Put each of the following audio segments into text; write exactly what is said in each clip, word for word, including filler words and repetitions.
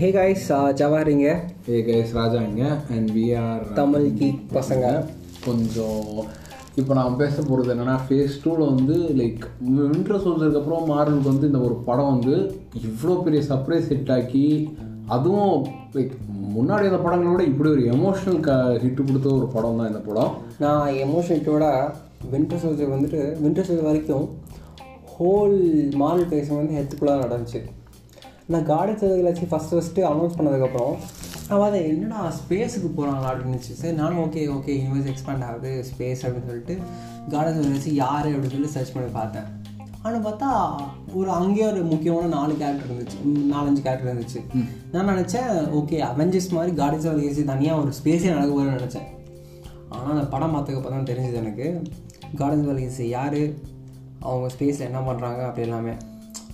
ஹே guys, ஜவாஹரிங்க. Hey guys, ராஜாங்க. And we are Tamil geek பசங்க. கொஞ்சம் இப்போ நான் பேச போகிறது என்னென்னா, ஃபேஸ் டூவில் வந்து லைக் வின்டர் சோல்ஜருக்கு அப்புறம் மார்வலுக்கு வந்து இந்த ஒரு படம் வந்து இவ்வளோ பெரிய சர்ப்ரைஸ் ஹிட் ஆக்கி, அதுவும் லைக் முன்னாடி அந்த படங்களோட இப்படி ஒரு எமோஷனல் க ஹிட்டு கொடுத்த ஒரு படம் தான் இந்த படம். நான் எமோஷனோட வின்டர் சோல்ஜர் வந்துட்டு வின்டர் சோல்ஜர் வரைக்கும் ஹோல் மார்வல் பேசம் வந்து ஹெல்த்ஃபுல்லாக நடந்துச்சு. நான் Guardians of the Galaxy first first announce பண்ணதுக்கப்புறம் நான் அதை என்னடா ஸ்பேஸுக்கு போகிறாங்களா அப்படின்னுச்சு. சரி, நானும் ஓகே ஓகே யூனிவர்ஸ் எக்ஸ்பேண்ட் ஆகுது ஸ்பேஸ் அப்படின்னு சொல்லிட்டு கார்டியன்ஸ் ஆஃப் தி கேலக்ஸி யார் அப்படின்னு சொல்லி சர்ச் பண்ணி பார்த்தேன். ஆனால் பார்த்தா ஒரு அங்கேயே ஒரு முக்கியமான நாலு கேரக்டர் இருந்துச்சு, நாலஞ்சு கேரக்டர் இருந்துச்சு. நான் நினச்சேன் ஓகே அவெஞ்சர்ஸ் மாதிரி கார்டியன்ஸ் ஆஃப் தி கேலக்ஸி தனியாக ஒரு ஸ்பேஸே நடக்க போகிறேன்னு நினச்சேன். ஆனால் அந்த படம் பார்த்ததுக்கப்புறம் தான் தெரிஞ்சது எனக்கு கார்டியன்ஸ் ஆஃப் தி கேலக்ஸி யார், அவங்க ஸ்பேஸில் என்ன பண்ணுறாங்க அப்படி எல்லாமே.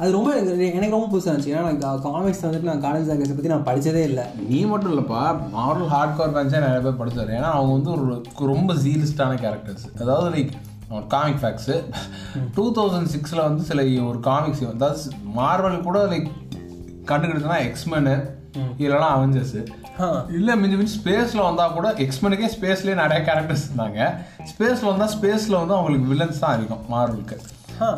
அது ரொம்ப எனக்கு ரொம்ப புதுசாக இருந்துச்சு. ஏன்னா நான் காமிக்ஸ் வந்துட்டு நான் காலேஜ் ஆஃப் பற்றி நான் படித்ததே இல்லை. நீ மட்டும் இல்லைப்பா, மார்வல் ஹார்ட் கோர் ஃபேன்ஸாக நிறைய பேர் படித்தார். ஏன்னா அவங்க வந்து ஒரு ரொம்ப சீரியஸ்டான கேரக்டர்ஸ். அதாவது லைக் ஒரு காமிக் ஃபேக்ஸு டூ தௌசண்ட் சிக்ஸில் வந்து சில ஒரு காமிக்ஸ், அதாவது மார்வல் கூட லைக் கண்டுக்கிடுச்சுன்னா எக்ஸ்மெனு, இல்லைனா அவெஞ்சர்ஸு, இல்லை மிஞ்சி மிஞ்சி ஸ்பேஸில் வந்தால் கூட எக்ஸ்மெனுக்கே ஸ்பேஸ்லேயே நிறைய கேரக்டர்ஸ் இருந்தாங்க. ஸ்பேஸில் வந்தால் ஸ்பேஸில் வந்து அவங்களுக்கு வில்லன்ஸ் தான் இருக்கும் மார்வலுக்கு.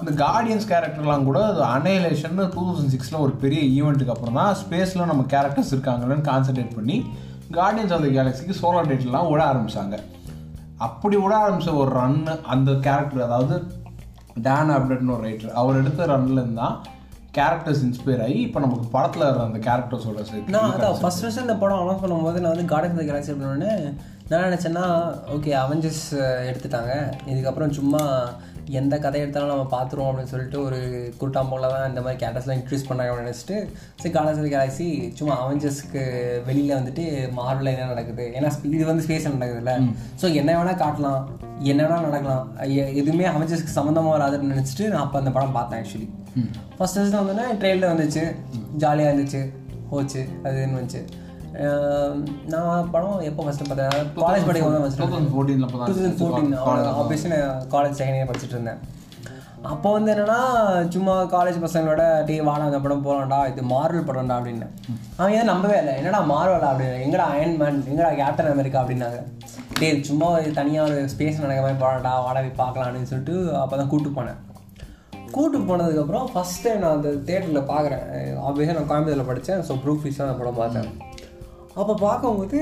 இந்த கார்டியன்ஸ் கேரக்டர்லாம் கூட அனைலேஷன் டூ தௌசண்ட் சிக்ஸில் ஒரு பெரிய ஈவெண்ட்டுக்கு அப்புறம் தான் ஸ்பேஸில் நம்ம கேரக்டர்ஸ் இருக்காங்கன்னு கான்சன்ட்ரேட் பண்ணி கார்டியன்ஸ் ஆஃப் தி கேலக்ஸிக்கு சோலோ டேட்லாம் விட ஆரம்பித்தாங்க. அப்படி விட ஆரம்பித்த ஒரு ரன்னு அந்த கேரக்டர், அதாவது டான் ஆப்டட்னு ஒரு ரைட்டர், அவர் எடுத்த ரன்லேருந்து தான் கேரக்டர்ஸ் இன்ஸ்பயர் ஆகி இப்போ நமக்கு படத்தில் அந்த கேரக்டர் சொல்கிற சைட். நான் அதான் ஃபஸ்ட் ஃபஸ்ட்டு இந்த படம் அனௌன்ஸ் பண்ணும்போது நான் வந்து கார்டியன்ஸ் ஆஃப் தி கேலக்ஸி பண்ணோடனே நான் நினச்சேன்னா ஓகே அவெஞ்சர்ஸ் எடுத்துட்டாங்க, இதுக்கப்புறம் சும்மா எந்த கதை எடுத்தாலும் நம்ம பார்த்துருவோம் அப்படின்னு சொல்லிட்டு ஒரு கூட்டாம்போல தான் இந்த மாதிரி கேரக்டர்ஸ்லாம் இன்ட்ரடியூஸ் பண்ணாங்க அப்படின்னு நினச்சிட்டு சரி காலேஜ் கேலக்ஸி சும்மா அவெஞ்சர்ஸ்க்கு வெளியில் வந்துட்டு மார்வலில் என்ன நடக்குது, ஏன்னா இது வந்து ஸ்பேஸில் நடக்குதுல்ல, ஸோ என்ன வேணால் காட்டலாம், என்ன வேணால் நடக்கலாம், எதுவுமே அவெஞ்சர்ஸ்க்கு சம்மந்தமாக வராதுன்னு நினச்சிட்டு நான் அப்போ அந்த படம் பார்த்தேன். ஆக்சுவலி ஃபஸ்ட் ஃபஸ்ட்டு வந்தோன்னா ட்ரெயினில் வந்துச்சு, ஜாலியாக இருந்துச்சு, போச்சு அதுன்னு வந்துச்சு. நான் படம் எப்போ ஃபஸ்ட்டு பார்த்தேன், காலேஜ் படிக்கும் போது first two thousand fourteen. Obviously நான் காலேஜ் செகண்ட் இயர் படிச்சுட்டு இருந்தேன். அப்போ வந்து என்னென்னா சும்மா காலேஜ் பசங்களோட டே வாழ அந்த படம் போகலாம்டா, இது மார்வல் படம்டா அப்படின்னு. அவன் எதுவும் நம்பவே இல்லை, என்னடா மார்வலா அப்படின்னு, எங்கடா அயன்மேன், எங்கடா கேப்டன் அமெரிக்கா அப்படின்னாங்க. டே சும்மா ஒரு தனியாக ஒரு ஸ்பேஸ் நடக்கிற மாதிரி போகலாம்டா, வாடகை பார்க்கலாம் அப்படின்னு சொல்லிட்டு அப்போ தான் கூப்பிட்டு போனேன். கூட்டு போனதுக்கப்புறம் ஃபஸ்ட் டைம் நான் அந்த தேட்டரில் பார்க்குறேன். ஆப்வியஸாக நான் கோயம்புத்தூரில் படித்தேன், ஸோ ப்ரூக் ஃபீஸ் தான் அந்த படம் பார்த்தேன். அப்போ பார்க்கும்போது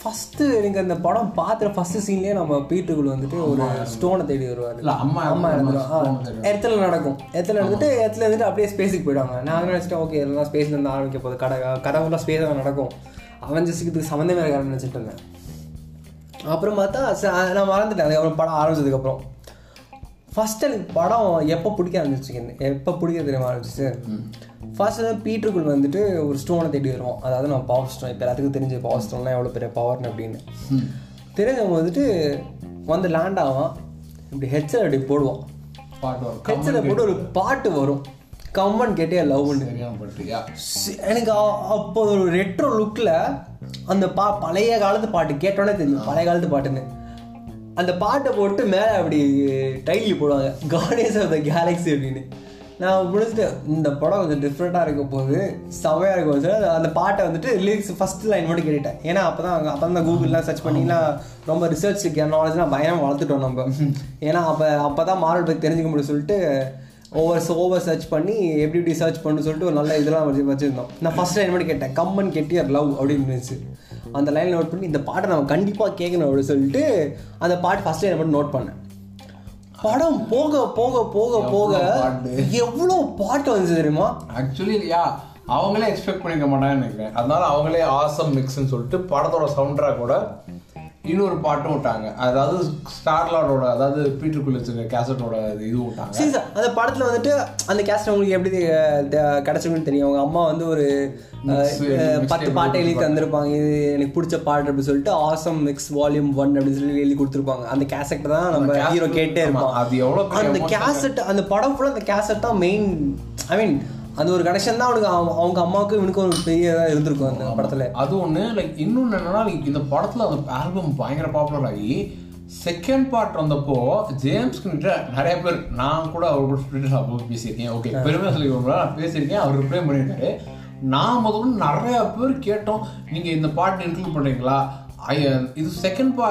ஃபஸ்ட்டு எனக்கு அந்த படம் பார்த்துட்டு ஃபஸ்ட்டு சீன்லேயே நம்ம பீட்டுக்குள் வந்துட்டு ஒரு ஸ்டோனை தேடி வருவார். இல்லை அம்மா அம்மா எடுத்துடும் இடத்துல நடக்கும், இடத்துல இருந்துட்டு இடத்துல இருந்துட்டு அப்படியே ஸ்பேஸுக்கு போயிடுவாங்க. நான் நினச்சிட்டேன் ஓகே இதெல்லாம் ஸ்பேஸில் இருந்து ஆரம்பிக்க போகுது, கடை கடவுளாக ஸ்பேஸாக நடக்கும், அவெஞ்சர்ஸுக்கு இதுக்கு சம்மந்தமே இருக்காருன்னு நினச்சிட்டு இருந்தேன். அப்புறம் பார்த்தா நான் மறந்துட்டேன். அதுக்கப்புறம் படம் ஆரம்பிச்சதுக்கப்புறம் ஃபஸ்ட்டு எனக்கு படம் எப்போ பிடிக்க ஆரம்பிச்சு, எப்போ பிடிக்க தெரியுமா ஆரம்பிச்சிச்சு, ஃபர்ஸ்ட் வந்து பீட்டருக்குள் வந்துட்டு ஒரு ஸ்டோனை தேடி வருவோம். அதாவது நம்ம பவர் ஸ்டோன், இப்போ எல்லாத்துக்கும் தெரிஞ்ச பவர் ஸ்டோன்லாம் எவ்வளோ பெரிய பவர்னு அப்படின்னு தெரிஞ்சவங்க வந்துட்டு வந்து லேண்ட் ஆவான். இப்படி ஹெட்செட் அப்படி போடுவோம், ஹெட்செட்டை போட்டு ஒரு பாட்டு வரும், come and get your love. எனக்கு அப்போ ஒரு ரெட்ரோ லுக்கில் அந்த பா பழைய காலத்து பாட்டு கேட்டோன்னே தெரியும் பழைய காலத்து பாட்டுன்னு. அந்த பாட்டை போட்டு மேலே அப்படி டைட்டில் போடுவாங்க கார்டியன்ஸ் ஆஃப் தி கேலக்ஸி அப்படின்னு. நான் முடிச்சுட்டு இந்த படம் கொஞ்சம் டிஃப்ரெண்ட்டாக இருக்கும் போது செமையாக இருக்கும் போது அந்த பாட்டை வந்துட்டு லிரிக்ஸ் ஃபஸ்ட்டு லைன் மட்டும் கேட்டுட்டேன். ஏன்னா அப்போ தான் அங்கே அப்போ தான் கூகுள்லாம் சர்ச் பண்ணிங்கன்னா ரொம்ப ரிசர்ச் நாலேஜ்லாம் பயங்கரமாக வளர்த்துட்டோம் நம்ம. ஏன்னா அப்போ அப்போ தான் மார்வல் பற்றி தெரிஞ்சுக்க முடியும் சொல்லிட்டு ஓவர் ஓவர் சர்ச் பண்ணி எப்படி எப்படி சர்ச் பண்ணுன்னு சொல்லிட்டு ஒரு நல்ல இதெல்லாம் வச்சு வச்சுருந்தோம். நான் ஃபஸ்ட் லைன் மட்டும் கேட்டேன், come and get your love அப்படின்னு இருந்துச்சு. அந்த லைன் நோட் பண்ணி இந்த பாட்டை நம்ம கண்டிப்பாக கேட்கணும் அப்படின்னு சொல்லிட்டு அந்த பாட்டு ஃபஸ்ட் லைன் மட்டும் நோட் பண்ணேன். படம் போக போக போக போக எவ்வளோ பாட்டு வந்துச்சு தெரியுமா. ஆக்சுவலி யா அவங்களே எக்ஸ்பெக்ட் பண்ணிக்க மாட்டாங்கன்னு நினைக்கிறேன், அதனால அவங்களே ஆசம் மிக்ஸ்ன்னு சொல்லிட்டு படத்தோட சவுண்ட் ட்ராக்கோட இன்னொரு பாட்டும் விட்டாங்க. அதாவது ஸ்டார்லாடோட, அதாவது பீட்டர் குள்ள கேசட்டோட இது விட்டாங்க. சரி சார், அந்த படத்தில் வந்துட்டு அந்த கேசட் அவங்களுக்கு எப்படி கிடச்சிருக்குன்னு தெரியும். அவங்க அம்மா வந்து ஒரு பத்து பாட்டை எழுதி தந்திருப்பாங்க, இது எனக்கு பிடிச்ச பாட்டு அப்படின்னு சொல்லிட்டு ஆசம் மிக்ஸ் வால்யூம் ஒன் அப்படின்னு சொல்லி எழுதி கொடுத்துருப்பாங்க. அந்த கேசட் தான் நம்ம ஹீரோ கேட்டே இருப்போம். அது எவ்வளோ அந்த கேசட், அந்த படம் ஃபுல்லாக அந்த கேசட் தான் மெயின். ஐ மீன் அது ஒரு கனெக்ஷன் தான் அவனுக்கு, அவங்க அம்மாவுக்கும் இவனுக்கும் ஒரு பெரிய இதாக இருந்திருக்கும் அந்த படத்தில். அது ஒன்று. லைக் இன்னொன்று என்னன்னா, இந்த படத்தில் அந்த ஆல்பம் பயங்கர பாப்புலர் ஆகி செகண்ட் பார்ட் வந்தப்போ ஜேம்ஸ்க்கு நிறைய பேர், நான் கூட அவரோட ஸ்டூடெண்ட்ஸ் பேசியிருக்கேன், ஓகே பெருமை சொல்லி நான் பேசியிருக்கேன், அவர் ரிப்ளை பண்ணியிருக்காரு. நான் முதல்ல நிறையா பேர் கேட்டோம், நீங்கள் இந்த பாட்டு இன்க்ளூட் பண்ணுறீங்களா, இது செகண்ட் பா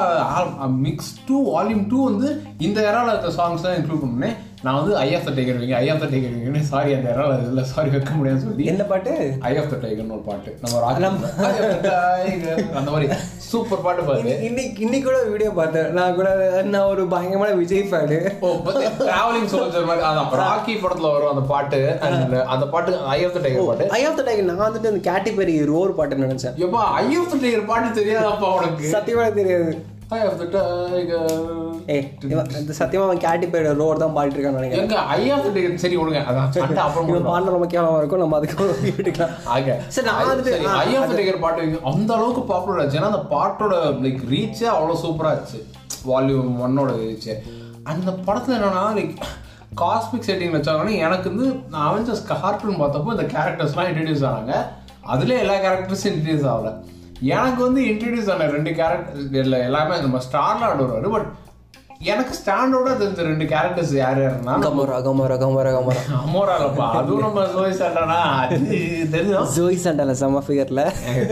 மிக்ஸ் டூ வால்யூம் டூ வந்து இந்த இறால் இருக்க சாங்ஸ் தான் இன்க்ளூட் பண்ணேன். நான் வந்து ஐ ஆஃப் த டைகர் வைங்க, ஐ ஆஃப் த டைகர் வைங்கன்னு சாரி அந்த இறால் இல்லை சாரி வைக்க முடியாதுன்னு சொல்லி என்ன பாட்டு, ஐ ஆஃப் த டைகர்னு ஒரு பாட்டு நம்ம ராஜராம் அந்த மாதிரி சூப்பர் பாட்டு பாரு. இன்னைக்கு இன்னைக்கு கூட வீடியோ பார்த்தேன் நான் கூட, நான் ஒரு பயங்கரமான விஜய் பாடு டிராவலிங் சோல்ஜர் மாதிரி ராக்கி படத்துல வரும் அந்த பாட்டு, அந்த பாட்டு ஐ ஆஃப் த டைகர் பாட்டு. ஐ ஆஃப் த டைகர் நான் வந்துட்டு அந்த கேட்டகரி ரோர் பாட்டு நினைச்சேன். எப்போ ஐ ஆஃப் த டைகர் பாட்டு தெரியாதப்பா உனக்கு? சத்தியமா தெரியாது. ஐ ஆஃப் த டைகர் ஏய் இந்த சத்தியமா அவன் கேட்டகரி ரோர் தான் பாடிட்டு இருக்கான்னு நினைக்கிறேன். ஐ ஆஃப் த டைகர் சரி விடுங்க, அதான் அப்புறம் இவன் பாடுற ரொம்ப கேவலமா இருக்கும், நம்ம அதுக்கு கேட்டுக்கலாம். ஆக சரி நான் வந்துட்டு ஐ ஆஃப் த டைகர் பாட்டு அந்த அளவுக்கு பாப்புலர் ஆச்சுன்னா அந்த பாட்டோட லைக் ரீச்சே அவ்வளோ சூப்பராக ஆச்சு, வால்யூம் ஒன்னோட ரீச்சு. அந்த படத்தில் என்னன்னா லைக் காஸ்மிக் செட்டிங் வச்சாங்கன்னா எனக்கு வந்து நான் அவெஞ்சர்ஸ் கார்ட்டூன் பார்த்தப்போ இந்த கேரக்டர்ஸ்லாம் இன்ட்ரடியூஸ் ஆனாங்க, அதுலேயே எல்லா கேரக்டர்ஸும் இன்ட்ரடியூஸ் ஆகலை. எனக்கு வந்து இன்ட்ரடியூஸ் ஆன ரெண்டு கேரக்டர் இல்லை எல்லாமே நம்ம ஸ்டார்லாட் வருவார், பட் எனக்கு ஸ்டாண்டோட தெரிஞ்ச ரெண்டு கேரக்டர்ஸ் யார் யாருன்னா கமோரா கமோரா கமோரா கமோரா கமோராலப்பா, அதுவும் நம்ம ஜோயி சால்டானா தெரியும். ஜோயி சால்டானா செம்ம ஃபிகர்ல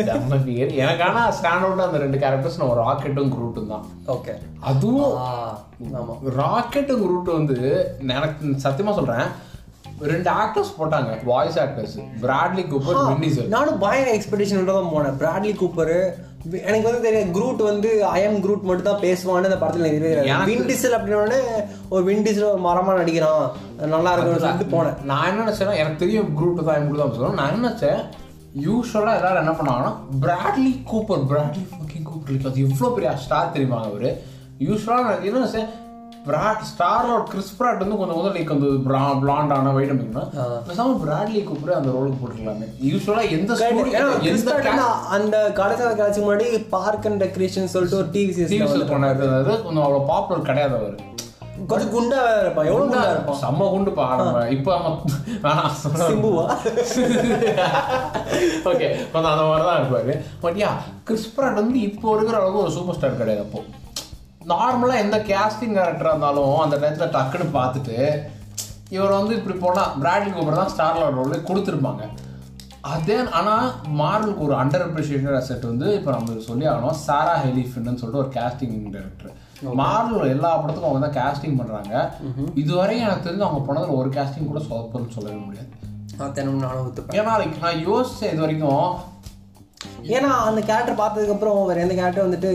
செம்ம ஃபிகர். எனக்கான ஸ்டாண்டோட அந்த ரெண்டு கேரக்டர்ஸ் நம்ம ராக்கெட்டும் குரூட்டும் தான். ஓகே அதுவும் ஆமாம் ராக்கெட்டும் குரூட்டும் வந்து எனக்கு சத்தியமாக சொல்கிறேன் ரெண்டு ஆக்டர்ஸ் போட்டாங்க voice actors, Bradley Cooper, Vin Diesel. நானும் பயங்கர எக்ஸ்பெக்டேஷனோட தான் போனேன். பிராட்லி கூப்பர் எனக்கு வந்து தெரியும், குரூட் வந்து ஐ எம் குரூட் மட்டும் தான் பேசுவான்னு அந்த படத்தில் எனக்கு தெரியாது. வின் டீசல் அப்படின்னோடனே ஒரு வின் டீசல் ஒரு மரமாக நடிக்கிறான் நல்லா இருக்குன்னு சொல்லிட்டு போனேன். நான் என்ன நினச்சேன்னா எனக்கு தெரியும் குரூட் தான் ஐ எம் குரூட் தான் சொல்லுவேன். நான் நினச்சேன் யூஸ்வலாக எல்லாரும் என்ன பண்ணாங்கன்னா Bradley Cooper Bradley fucking Cooper அது எவ்வளோ பெரிய ஸ்டார் தெரியுமா அவர். யூஸ்வலாக நான் என்ன நினச்சேன் பிராட் ஸ்டாரோட கிறிஸ் பிராட் வந்து கொஞ்சம் கொஞ்சம் லைக் அந்த பிளாண்டான வைட் அப்படின்னா பிராட்லி கூப்பர் அந்த ரோலுக்கு போட்டுக்கலாமே. யூஸ்வலா எந்த அந்த கடைசியில் கடைசி முன்னாடி பார்க் அண்ட் ரெக்ரியேஷன் சொல்லிட்டு ஒரு டிவி சீரிஸ் பண்ணாரு, கொஞ்சம் அவ்வளோ பாப்புலர் கிடையாது அவர், கொஞ்சம் குண்டா இருப்பான். எவ்வளோ குண்டா இருப்பான், செம்ம குண்டுப்பா. இப்போ ஓகே கொஞ்சம் அந்த மாதிரி தான் இருப்பாரு. பட் யா கிறிஸ் பிராட் வந்து இப்போ இருக்கிற அளவுக்கு ஒரு சூப்பர் ஸ்டார் கிடையாது. அப்போ நார்மலாக எந்த கேஸ்டிங் கேரக்டராக இருந்தாலும் அந்த டைத்தில் டக்குன்னு பார்த்துட்டு இவர் வந்து இப்படி போனால் பிராட்லி கூப்பர் தான் ஸ்டார்லோட ரோலே கொடுத்துருப்பாங்க. அதே ஆனால் மார்வலுக்கு ஒரு அண்டர் அப்ரிஷியேட்டட் அசெட் வந்து இப்போ நம்மளுக்கு சொல்லி ஆகணும், சாரா ஹெலிஃபின்னு சொல்லிட்டு ஒரு கேஸ்டிங் டைரக்டர். மார்வல் எல்லா படத்துக்கும் அவங்க தான் கேஸ்டிங் பண்ணுறாங்க. இதுவரையும் எனக்கு தெரிஞ்சு அவங்க போனதில் ஒரு கேஸ்டிங் கூட சொதப்புன்னு சொல்லவே முடியாது. ஏன்னா நான் யோசித்தேன் இது வரைக்கும், ஏன்னா அந்த கேரக்டர் பார்த்ததுக்கப்புறம் வேற எந்த கேரக்டர் வந்துட்டு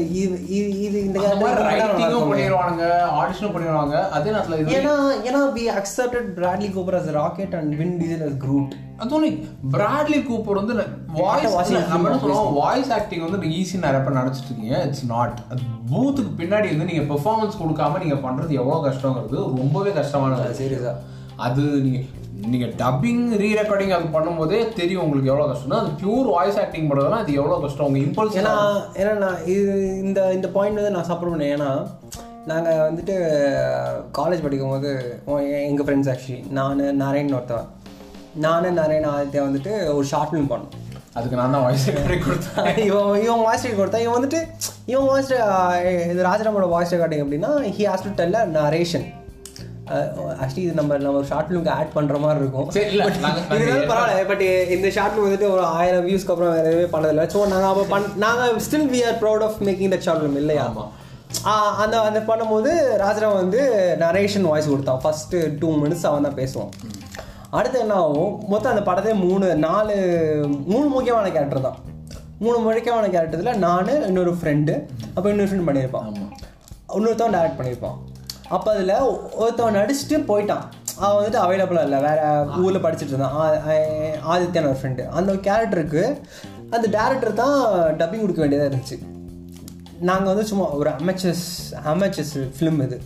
இது இந்த கேரக்டரும் பண்ணிடுவானுங்க ஆடிஷனும் பண்ணிடுவாங்க. அதே நேரத்தில் ஏன்னா ஏன்னா we accepted Bradley Cooper as Rocket and Vin Diesel as Groot. அதுவும் பிராட்லி கூப்பர் வந்து வாய்ஸ் நம்ம என்ன சொல்லுவோம் வாய்ஸ் ஆக்டிங் வந்து ஈஸி நிறைய பேர் நினச்சிட்டு இருக்கீங்க, இட்ஸ் நாட். அது பூத்துக்கு பின்னாடி வந்து நீங்கள் பெர்ஃபார்மன்ஸ் கொடுக்காம நீங்கள் பண்ணுறது எவ்வளோ கஷ்டங்கிறது ரொம்பவே கஷ்டமான சீரியஸாக. அது நீங்கள் நீங்கள் டப்பிங் ரீ ரெக்கார்டிங் அது பண்ணும்போதே தெரியும் உங்களுக்கு எவ்வளோ கஷ்டம்னா, அது பியூர் வாய்ஸ் ஆக்டிங் பண்ணுறதுனா அது எவ்வளோ கஷ்டம் உங்கள் இம்பல்ஸ். ஏன்னா ஏன்னா நான் இது இந்த இந்த பாயிண்ட் வந்து நான் சப்போர்ட் பண்ணேன். ஏன்னா நாங்கள் வந்துட்டு காலேஜ் படிக்கும்போது எங்கள் ஃப்ரெண்ட்ஸ் ஆக்சுவலி நான் நரேன் ஒருத்தவன் நான் நரேன் ஆதித்யா வந்துட்டு ஒரு ஷார்ட் ஃபிலிம் பண்ணோம். அதுக்கு நான் தான் வாய்ஸ் ரெக்கார்டிங் கொடுத்தேன். இவன் இவன் வாய்ஸ் ரெக்கார்டிங் கொடுத்தான். இவன் வந்துட்டு இவன் வாய்ஸ் இது ராஜராமோட வாய்ஸ் ரெக்கார்டிங் அப்படின்னா he has to tell a narration. Actually இது நம்ம நம்ம ஒரு ஷார்ட் ஃபிலிமுக்கு ஆட் பண்ணுற மாதிரி இருக்கும். இதனால பரவாயில்ல, பட் இந்த ஷார்ட் ஃபிலிம் வந்துட்டு ஒரு ஆயிரம் வியூஸ்க்கு அப்புறம் வேறு எதுவுமே பண்ணதில்லை. ஸோ நாங்கள் அப்போ பண் நாங்கள் still we are proud of making that short film இல்லையா? அந்த அந்த பண்ணும்போது ராஜராம் வந்து நரேஷன் வாய்ஸ் கொடுத்தான். ஃபஸ்ட்டு டூ மினிட்ஸ் அவன் தான் பேசுவான். அடுத்து என்ன ஆகும், மொத்தம் அந்த படத்தை மூணு நாலு மூணு முக்கியமான கேரக்டர் தான். மூணு முக்கியமான கேரக்டரில் நான் இன்னொரு ஃப்ரெண்டு அப்போ இன்னொரு ஃப்ரெண்ட் பண்ணியிருப்பான், இன்னொருத்தவன் டைரக்ட் பண்ணியிருப்பான். அப்போ அதில் ஒருத்தவன் நடிச்சுட்டு போயிட்டான். அவன் வந்துட்டு அவைலபிளாக இல்லை, வேறு ஊரில் படிச்சுட்டு இருந்தான் ஆதித்யான் ஒரு ஃப்ரெண்டு. அந்த கேரக்டருக்கு அந்த டேரக்டர் தான் டப்பிங் கொடுக்க வேண்டியதாக இருந்துச்சு. நாங்கள் வந்து சும்மா ஒரு அமெச்சர்ஸ் அமெச்சர்ஸ் ஃபிலிம் இது.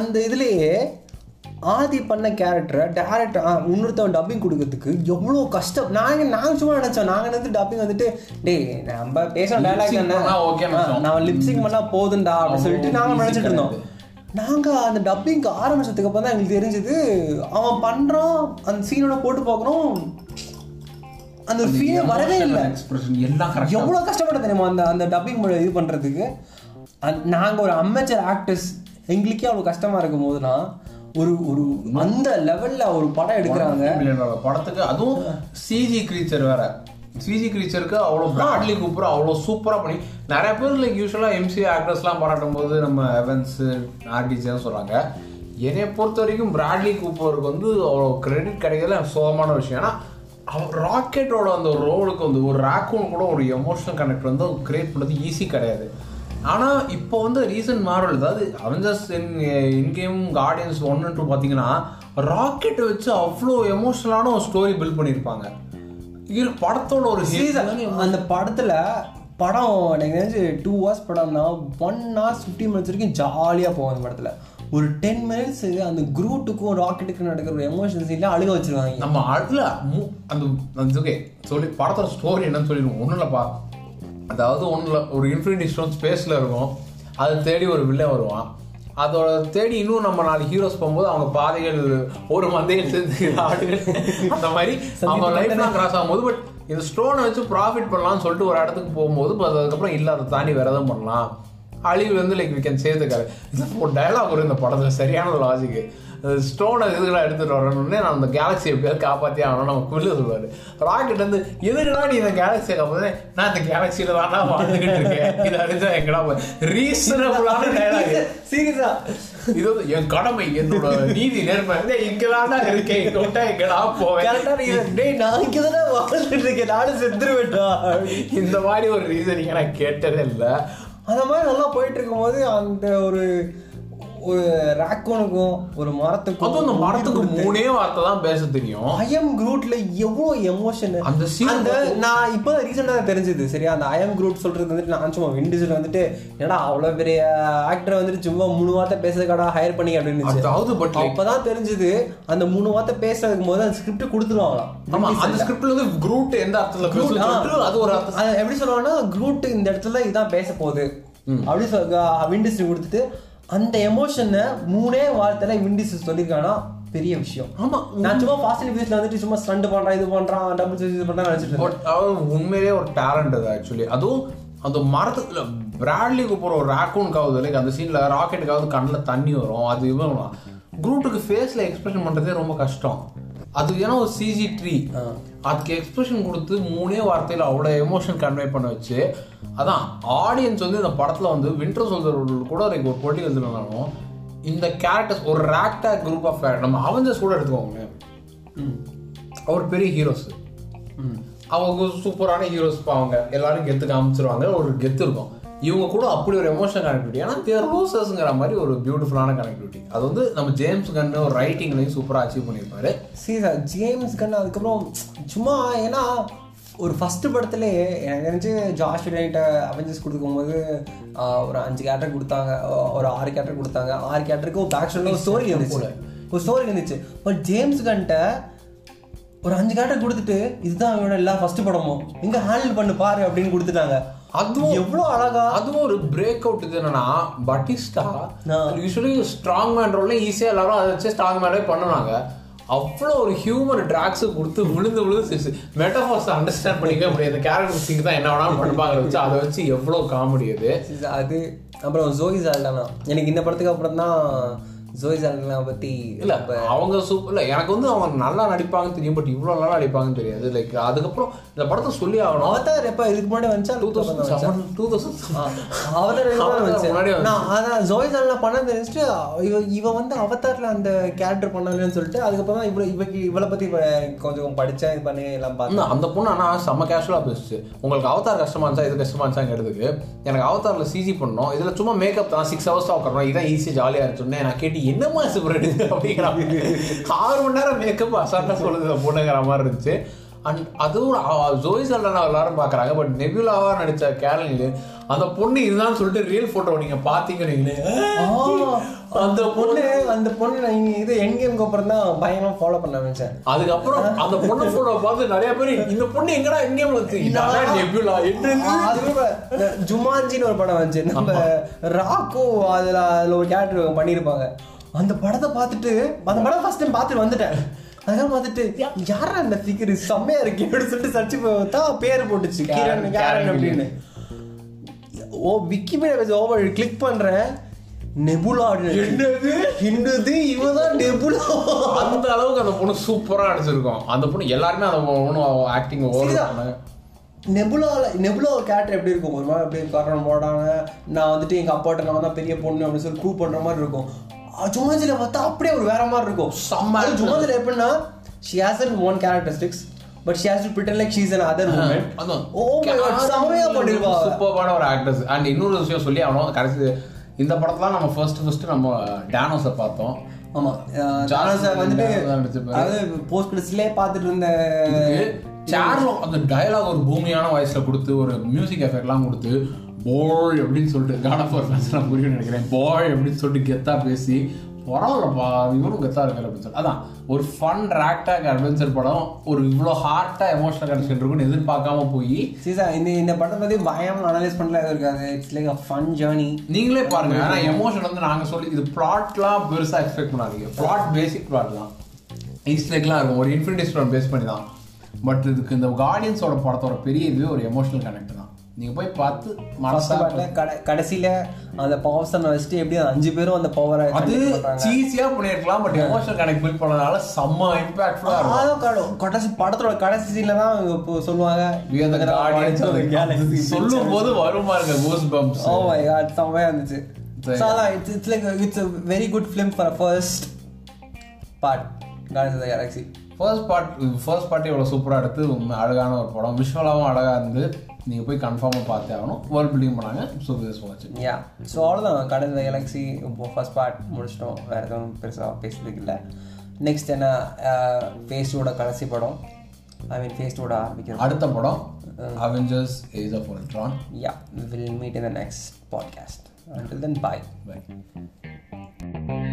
அந்த இதுலேயே ஆதி பண்ண கேரக்டரை டேரக்டர் இன்னொருத்தவன் டப்பிங் கொடுக்கறதுக்கு எவ்வளோ கஷ்டம். நாங்கள் நாங்கள் சும்மா நினச்சோம், நாங்கள் நினைத்து டப்பிங் வந்துட்டு டே நம்ம பேசணும் டேலாக் என்ன ஓகே நான் லிப்ஸிங் பண்ணால் போதுண்டா அப்படின்னு சொல்லிட்டு நாங்கள் நினச்சிட்டு இருந்தோம். நாங்கள் அந்த டப்பிங்க்கு ஆரம்பித்ததுக்கு அப்புறம் தான் எங்களுக்கு தெரிஞ்சது அவன் பண்ணுறான். அந்த சீனோட போட்டு பார்க்குறோம் அந்த ஒரு ஃபீலே வரவே இல்லை. எவ்வளோ கஷ்டப்பட்ட தெரியுமா அந்த அந்த டப்பிங் இது பண்ணுறதுக்கு. நாங்கள் ஒரு அமெச்சூர் ஆக்டர்ஸ், எங்களுக்கே அவ்வளோ கஷ்டமாக இருக்கும் போதுனா ஒரு ஒரு அந்த லெவலில் ஒரு படம் எடுக்கிறாங்க. படத்துக்கு அதுவும் சிஜி கிரீச்சர் வேற, சிஜி கிரீச்சருக்கு அவ்வளோ பிராட்லி கூப்பர் அவ்வளோ சூப்பராக பண்ணி நிறைய பேர் லைக் யூஸ்வலாக எம்சி ஆக்டர்ஸ்லாம் பாராட்டும் போது நம்ம எவன்ஸு ஆர்டிஸ்ட்னு சொல்கிறாங்க. என்னை பொறுத்த வரைக்கும் பிராட்லி கூப்பருக்கு வந்து அவ்வளோ கிரெடிட் கிடைக்கிறதுல சோகமான விஷயம். ஏன்னா அவர் ராக்கெட்டோட அந்த ரோலுக்கு வந்து ஒரு ராக்கூன் கூட ஒரு எமோஷனல் கனெக்ட் வந்து கிரியேட் பண்ணுறது ஈஸி கிடையாது. ஆனால் இப்போ வந்து ரீசன்ட் மார்வல், அதாவது Avengers in Endgame Guardians one and two பார்த்தீங்கன்னா ராக்கெட் வச்சு அவ்வளோ எமோஷனலான ஒரு ஸ்டோரி பில்ட் பண்ணியிருப்பாங்க. இது படத்தோட ஒரு சீசன். அந்த படத்தில் படம் எனக்கு தெரிஞ்சு டூ ஹவர்ஸ் படம்னா ஒன் ஹவர்ஸ் ஃபிஃப்டி மினிட்ஸ் வரைக்கும் ஜாலியாக போகும். அந்த படத்தில் ஒரு டென் மினிட்ஸ் அந்த குரூட்டுக்கும் ராக்கெட்டுக்கும் நடக்கிற ஒரு எமோஷன் சீன்லாம் அழுக வச்சுருவாங்க. நம்ம அழுல அந்த ஓகே சொல்லி படத்தோட ஸ்டோரி என்னன்னு சொல்லிடுவோம். ஒன்றும் இல்லைப்பா, அதாவது ஒன்றில் ஒரு இன்ஃபினிட்டி ஸ்டோன் ஸ்பேஸில் இருக்கும், அதை தேடி ஒரு வில்ல வருவான், அதோட தேடி இன்னும் நம்ம நாலு ஹீரோஸ் போகும்போது அவங்க பாதைகள் ஒரு மந்தையில் சேர்ந்து அந்த மாதிரி அவங்க லைஃப்லாம் கிராஸ் ஆகும்போது பட் இந்த ஸ்டோனை வச்சு ப்ராஃபிட் பண்ணலாம்னு சொல்லிட்டு ஒரு இடத்துக்கு போகும்போது பட் அதுக்கப்புறம் இல்லை அதை தாண்டி வேறு எதுவும் பண்ணலாம், அழிவு வந்து like we can save the current. இது ஒரு டயலாக் வரும் இந்த படத்தில், சரியான லாஜிக்கு. ஸ்டோனை எதுக்கெல்லாம் எடுத்துகிட்டு வரணுன்னே நான் அந்த கேலக்ஸி எப்படியாவது காப்பாற்றி ஆகணும்னு நம்ம குள்ள சொல்லுவார். ராக்கெட் வந்து எதுனா நீ இந்த கேலக்ஸியை காப்பாற்றி, நான் இந்த கேலக்ஸியில் தானா வாழ்ந்துக்கிட்டு இருக்கேன், இது அடிச்சா எங்கடா ரீசனபுளான டயலாக். சீரியஸா இது என் கடமை, என்னோட நீதி நேர்மை, இங்கே தானா இருக்கேன், இங்கே விட்டா எங்கடா போவேன், நான் இங்கே தானே வாழ்ந்துட்டு இருக்கேன், நானும் செத்துருவேட்டா. இந்த மாதிரி ஒரு ரீசனிங்க நான் கேட்டதே இல்லை. அந்த மாதிரி நல்லா போயிட்டு இருக்கும்போது அந்த ஒரு ஒரு ராக்கோனுக்கும் ஒரு மரத்துக்கும், அதுவும் அந்த மரத்துக்கு மூணே வார்த்தை தான் பேச தெரியும். ஐ அம் குரூட்ல எவ்வளோ எமோஷன் அந்த சீன். நான் இப்போ ரீசெண்டாக தான் தெரிஞ்சது. சரியா, அந்த ஐ அம் குரூட் சொல்றது வந்துட்டு நான் சும்மா வின் டீசல் வந்துட்டு ஏன்னா அவ்வளோ பெரிய ஆக்டரை வந்துட்டு சும்மா மூணு வார்த்தை பேசுறதுக்காடா ஹையர் பண்ணி அப்படின்னு. பட் இப்போதான் தெரிஞ்சது அந்த மூணு வார்த்தை பேசுறதுக்கும் போது அந்த ஸ்கிரிப்ட் கொடுத்துருவாங்களாம். அந்த ஸ்கிரிப்ட்ல வந்து குரூட் எந்த அர்த்தத்தில் அது ஒரு அர்த்தம் எப்படி சொல்லுவாங்கன்னா, குரூட் இந்த இடத்துல இதான் பேச போகுது அப்படின்னு சொல்ல வின் டீசல் கொடுத்துட்டு அந்த எமோஷனை மூணே வார்த்தையில வின் டீசல் சொல்லியிருக்கானா பெரிய விஷயம். ஆமா, நான் சும்மா ஃபாஸ்ட் அண்ட் ஃபியூரியஸ்ல வந்துட்டு சும்மா ஸ்டண்ட் பண்றான், இது பண்றான், டபுள் சர்ஜரி இது பண்றான் நினைச்சிட்டு இருந்தேன். அவர் உண்மையிலேயே ஒரு டேலண்ட் அது. ஆக்சுவலி அதுவும் அந்த மரத்துக்குள்ள பிராட்லிக்கு போற ஒரு ராக்கூனுக்காவது லைக் அந்த சீன்ல ராக்கெட்டுக்காவது கண்ணில் தண்ணி வரும், அது இவன் குரூட்டுக்கு ஃபேஸ்ல எக்ஸ்பிரஷன் பண்றதே ரொம்ப கஷ்டம். அது ஏன்னா ஒரு சிஜி ட்ரீ, அதுக்கு எக்ஸ்பிரஷன் கொடுத்து மூணே வார்த்தையில் அவ்வளோ எமோஷன் கன்வே பண்ண வச்சு. அதான் ஆடியன்ஸ் வந்து இந்த படத்தில் வந்து வின்டர் சோல்ஜர் கூட லைக் ஒரு போட்டி வந்துருந்தாலும் இந்த கேரக்டர்ஸ் ஒரு ராக்டா குரூப் ஆஃப் கேரக்டர். நம்ம அவெஞ்சர்ஸ் கூட எடுத்துக்கோங்க, அவர் பெரிய ஹீரோஸ், அவங்க சூப்பரான ஹீரோஸ் பாவங்க, எல்லாரும் கெத்து காமிச்சிருவாங்க, ஒரு கெத்து இருக்கும். இவங்க கூட அப்படி ஒரு எமோஷனல் கனெக்டிவிட்டி. ஆனால் தேர் ரோசஸ்ங்கிற மாதிரி ஒரு பியூட்டிஃபுல்லான கனெக்டிவிட்டி. அது வந்து நம்ம ஜேம்ஸ் கன்னு ஒரு ரைட்டிங்லையும் சூப்பராக அச்சீவ் பண்ணியிருப்பாரு. சீதா ஜேம்ஸ் கன்னு அதுக்கப்புறம் சும்மா ஏன்னா ஒரு ஃபஸ்ட்டு படத்துலேயே எனக்கு தெரிஞ்சு ஜாஷ் ரைட்டை அவெஞ்சர்ஸ் கொடுத்துக்கும்போது ஒரு அஞ்சு கேரக்டர் கொடுத்தாங்க, ஒரு ஆறு கேரக்டர் கொடுத்தாங்க. ஆறு கேரக்டருக்கு ஒரு பேக்ஸ்டோரியில் ஒரு ஸ்டோரி இருந்துச்சு, ஒரு ஸ்டோரி இருந்துச்சு. பட் ஜேம்ஸ் கன்ட்ட ஒரு அஞ்சு கேரக்டர் கொடுத்துட்டு இதுதான் இவனோட எல்லா ஃபஸ்ட்டு படமும் இங்கே ஹேண்டில் பண்ணு பாரு அப்படின்னு கொடுத்துட்டாங்க. அதுவும் எவ்வளோ அழகா, அதுவும் ஒரு பிரேக் அவுட். இது என்னன்னா பட்டிஸ்டா யூஸ்வலி ஸ்ட்ராங் மேன் ரோல்ல ஈஸியாக எல்லாரும் அதை வச்சு ஸ்ட்ராங் மேனே பண்ணுவாங்க. அவ்வளோ ஒரு ஹியூமர் ட்ராக்ஸு கொடுத்து விழுந்து விழுந்து மெட்டாஃபர்ஸ் அண்டர்ஸ்டாண்ட் பண்ணிக்க முடியாது. கேரக்டர் தான் என்ன வேணாலும் பண்ணுவாங்க வச்சு அதை வச்சு எவ்வளோ காமெடி அது. அது அப்புறம் ஜோயி சால்டானா, எனக்கு இந்த படத்துக்கு அப்புறம் தான் ஜோயி சால்டானா பற்றி இல்லை அவங்க சூப்பர் இல்லை, எனக்கு வந்து அவங்க நல்லா நடிப்பாங்கன்னு தெரியும், பட் இவ்வளோ நல்லா நடிப்பாங்கன்னு தெரியாது. லைக் அதுக்கப்புறம் இந்த படத்தை சொல்லி ஆகணும். அவதார் எப்போ இதுக்கு முன்னாடி வந்துச்சா, two thousand seven two thousand Avatar நான் அதான் ஜோயி சால்டானா பண்ண தெரிஞ்சுட்டு இவ இவன் வந்து அவதாரில் அந்த கேரக்டர் பண்ணலன்னு சொல்லிட்டு அதுக்கப்புறம் தான் இவ்வளோ இவ இவளை பற்றி கொஞ்சம் படித்தேன், இது பண்ணி எல்லாம் பார்த்தேன். அந்த பொண்ணு ஆனால் செம்ம கேஷுவலாக பேசுச்சு. உங்களுக்கு அவதார் கஷ்டமா இருந்துச்சா, இது கஷ்டமா இருந்துச்சாங்கிறதுக்கு எனக்கு அவதாரில் சிஜி பண்ணணும், இதில் சும்மா மேக்கப் தான் சிக்ஸ் ஹவர்ஸ் தான் உட்காரணும், இதான் ஈஸியாக ஜாலியாக இருந்துச்சுன்னு நான் கேட்டு என்னமா சூப்பர் அப்படிங்கிற ஆறு மணி நேரம் மேக்கப் அசால்ட்டாக சொல்லுது பொண்ணுங்கிற மாதிரி இருந்துச்சு. அண்ட் அதுவும் ஜோயி சால்டானா எல்லாரும் பார்க்குறாங்க. பட் நெபுலாவா நடித்த கேரளிலே அந்த பொண்ணு இதுதான் சொல்லிட்டு ரியல் ஃபோட்டோ நீங்கள் பார்த்துக்கிறீங்களே அந்த பொண்ணு. அந்த பொண்ணு நான் இது என் கேமுக்கு அப்புறம் தான் பயமாக ஃபாலோ பண்ண ஆரம்பிச்சேன். அதுக்கப்புறம் அந்த பொண்ணு ஃபோட்டோ பார்த்து நிறைய பேர் இந்த பொண்ணு எங்கடா என் கேம் இருக்கு. ஜுமான்ஜின்னு ஒரு படம் வந்துச்சு, நம்ம ராக்கோ அதில் அதில் ஒரு கேரக்டர் பண்ணியிருப்பாங்க. அந்த படத்தை பார்த்துட்டு அந்த படம் ஃபர்ஸ்ட் டைம் பார்த்துட்டு வந்துட்டேன். அதான் பார்த்துட்டு யாரா அந்த ஃபிகர் செம்மையா இருக்கு அப்படின்னு சொல்லிட்டு சர்ச்சு போய் பார்த்தா பேர் போட்டுச்சு கிரண் அப்படின்னு. Oh Wikipedia page over click பண்றேன், நெபுலா என்னது இவதான் நெபுலா. அந்த அளவுக்கு அந்த பொண்ணு சூப்பரா அடிச்சிருக்கோம். அந்த பொண்ணு எல்லாருமே அந்த பொண்ணு ஆக்டிங் ஓவர். நெபுலாவில் நெபுலா கேரக்டர் எப்படி இருக்கும், ஒரு மாதிரி அப்படியே காரணம் போடாங்க நான் வந்துட்டு எங்கள் அப்பாட்ட நான் தான் பெரிய பொண்ணு அப்படின்னு சொல்லி ப்ரூவ் பண்ணுற மாதிரி இருக்கும். ஜுமாஞ்சில் பார்த்தா அப்படியே ஒரு வேற மாதிரி இருக்கும். ஜுமாஞ்சில் எப்படின்னா she hasn't one characteristics but she has to pretend like she's another woman. Oh my god, சமையா பண்ணிருவா. சூப்பரான ஒரு ஆக்ட்ரஸ். அண்ட் இன்னொரு விஷயம் சொல்லி அவனும் கடைசி இந்த படத்துல நம்ம ஃபர்ஸ்ட் ஃபர்ஸ்ட் நம்ம டானோஸை பார்த்தோம். ஆமா, டானோஸை வந்துட்டு அது போஸ்ட் கிரெடிட்ஸ்லயே பார்த்துட்டு இருந்த சார்லோ அந்த டயலாக் ஒரு பூமியான வாய்ஸ்ல கொடுத்து ஒரு மியூசிக் எஃபெக்ட்லாம் கொடுத்து போய் அப்படின்னு சொல்லிட்டு காட் ஆஃப் ஃபர்ஸ்ட் நான் புரியும் நினைக்கிறேன் போய் அப்படின்னு சொல்லிட்டு கெத்தா பேசி பரவாயில்லப்பா இவரும் கெத்தா இருக்கிற அப்படின்னு சொல்லி அதான் ஒரு ஃபன் ராக்டாக அட்வென்ச்சர் படம். ஒரு இவ்வளோ ஹார்ட்டாக எமோஷனல் கனெக்ஷன் இருக்குன்னு எதிர்பார்க்காம போய் சீசா இந்த இந்த படத்தை பற்றி பயமாக அனலைஸ் பண்ணலாம் இருக்காது. It's like a fun journey. நீங்களே பாருங்க. ஆனால் எமோஷன் வந்து நாங்கள் சொல்லி இது ப்ளாட்லாம் பெருசாக எக்ஸ்பெக்ட் பண்ணாதீங்க. ப்ளாட் பேசிக் ப்ளாட் தான், ஈஸ்டேக்லாம் இருக்கும், ஒரு இன்ஃபினிட்டி ஸ்டோன் பேஸ் பண்ணி தான். பட் இதுக்கு இந்த கார்டியன்ஸோட படத்தோட பெரிய இதுவே ஒரு எமோஷனல் கனெக்ட் தான். நீங்கள் போய் பார்த்து மனசாக கடை கடைசியில் அந்த பவர் சன் வச்சுட்டு எப்படி அஞ்சு பேரும் அந்த பவரை அது ஈஸியாக பண்ணியிருக்கலாம். பட் எமோஷனல் கனெக்ட் பில் பண்ணனால செம்ம இம்பாக்ட்ஃபுல்லாக இருக்கும். கடைசி படத்தோட கடைசி சீனில் தான் இப்போ சொல்லுவாங்க சொல்லும் போது வருமா இருக்க goosebumps. Oh my god செம்மையாக இருந்துச்சு. ஸோ அதான் it's it's like it's very good film for first part Guardians of the Galaxy. First part first பார்ட்டே இவ்வளோ சூப்பராக எடுத்து அழகான ஒரு படம், விஷுவலாகவும் அழகாக இருந்து நீங்கள் போய் கன்ஃபார்மாக பார்த்தே ஆகணும். வேர்ல்ட் பில்டிங் பண்ணாங்க. So this watch ya. So அவ்வளோதான் கார்டியன்ஸ் ஆஃப் தி கேலக்ஸி இப்போ ஃபர்ஸ்ட் பார்ட் முடிச்சிட்டோம். வேறு எதுவும் பெருசாக பேசுறதுக்கு இல்லை. நெக்ஸ்ட் என்ன ஃபேஸ் டூவோட கடைசி படம், ஐ மீன் ஃபேஸ் டூவோட ஆரம்பிக்கிறோம் அடுத்த படம் Avengers age of Ultron. Ya, will meet in the next podcast. Until then, bye. Bye.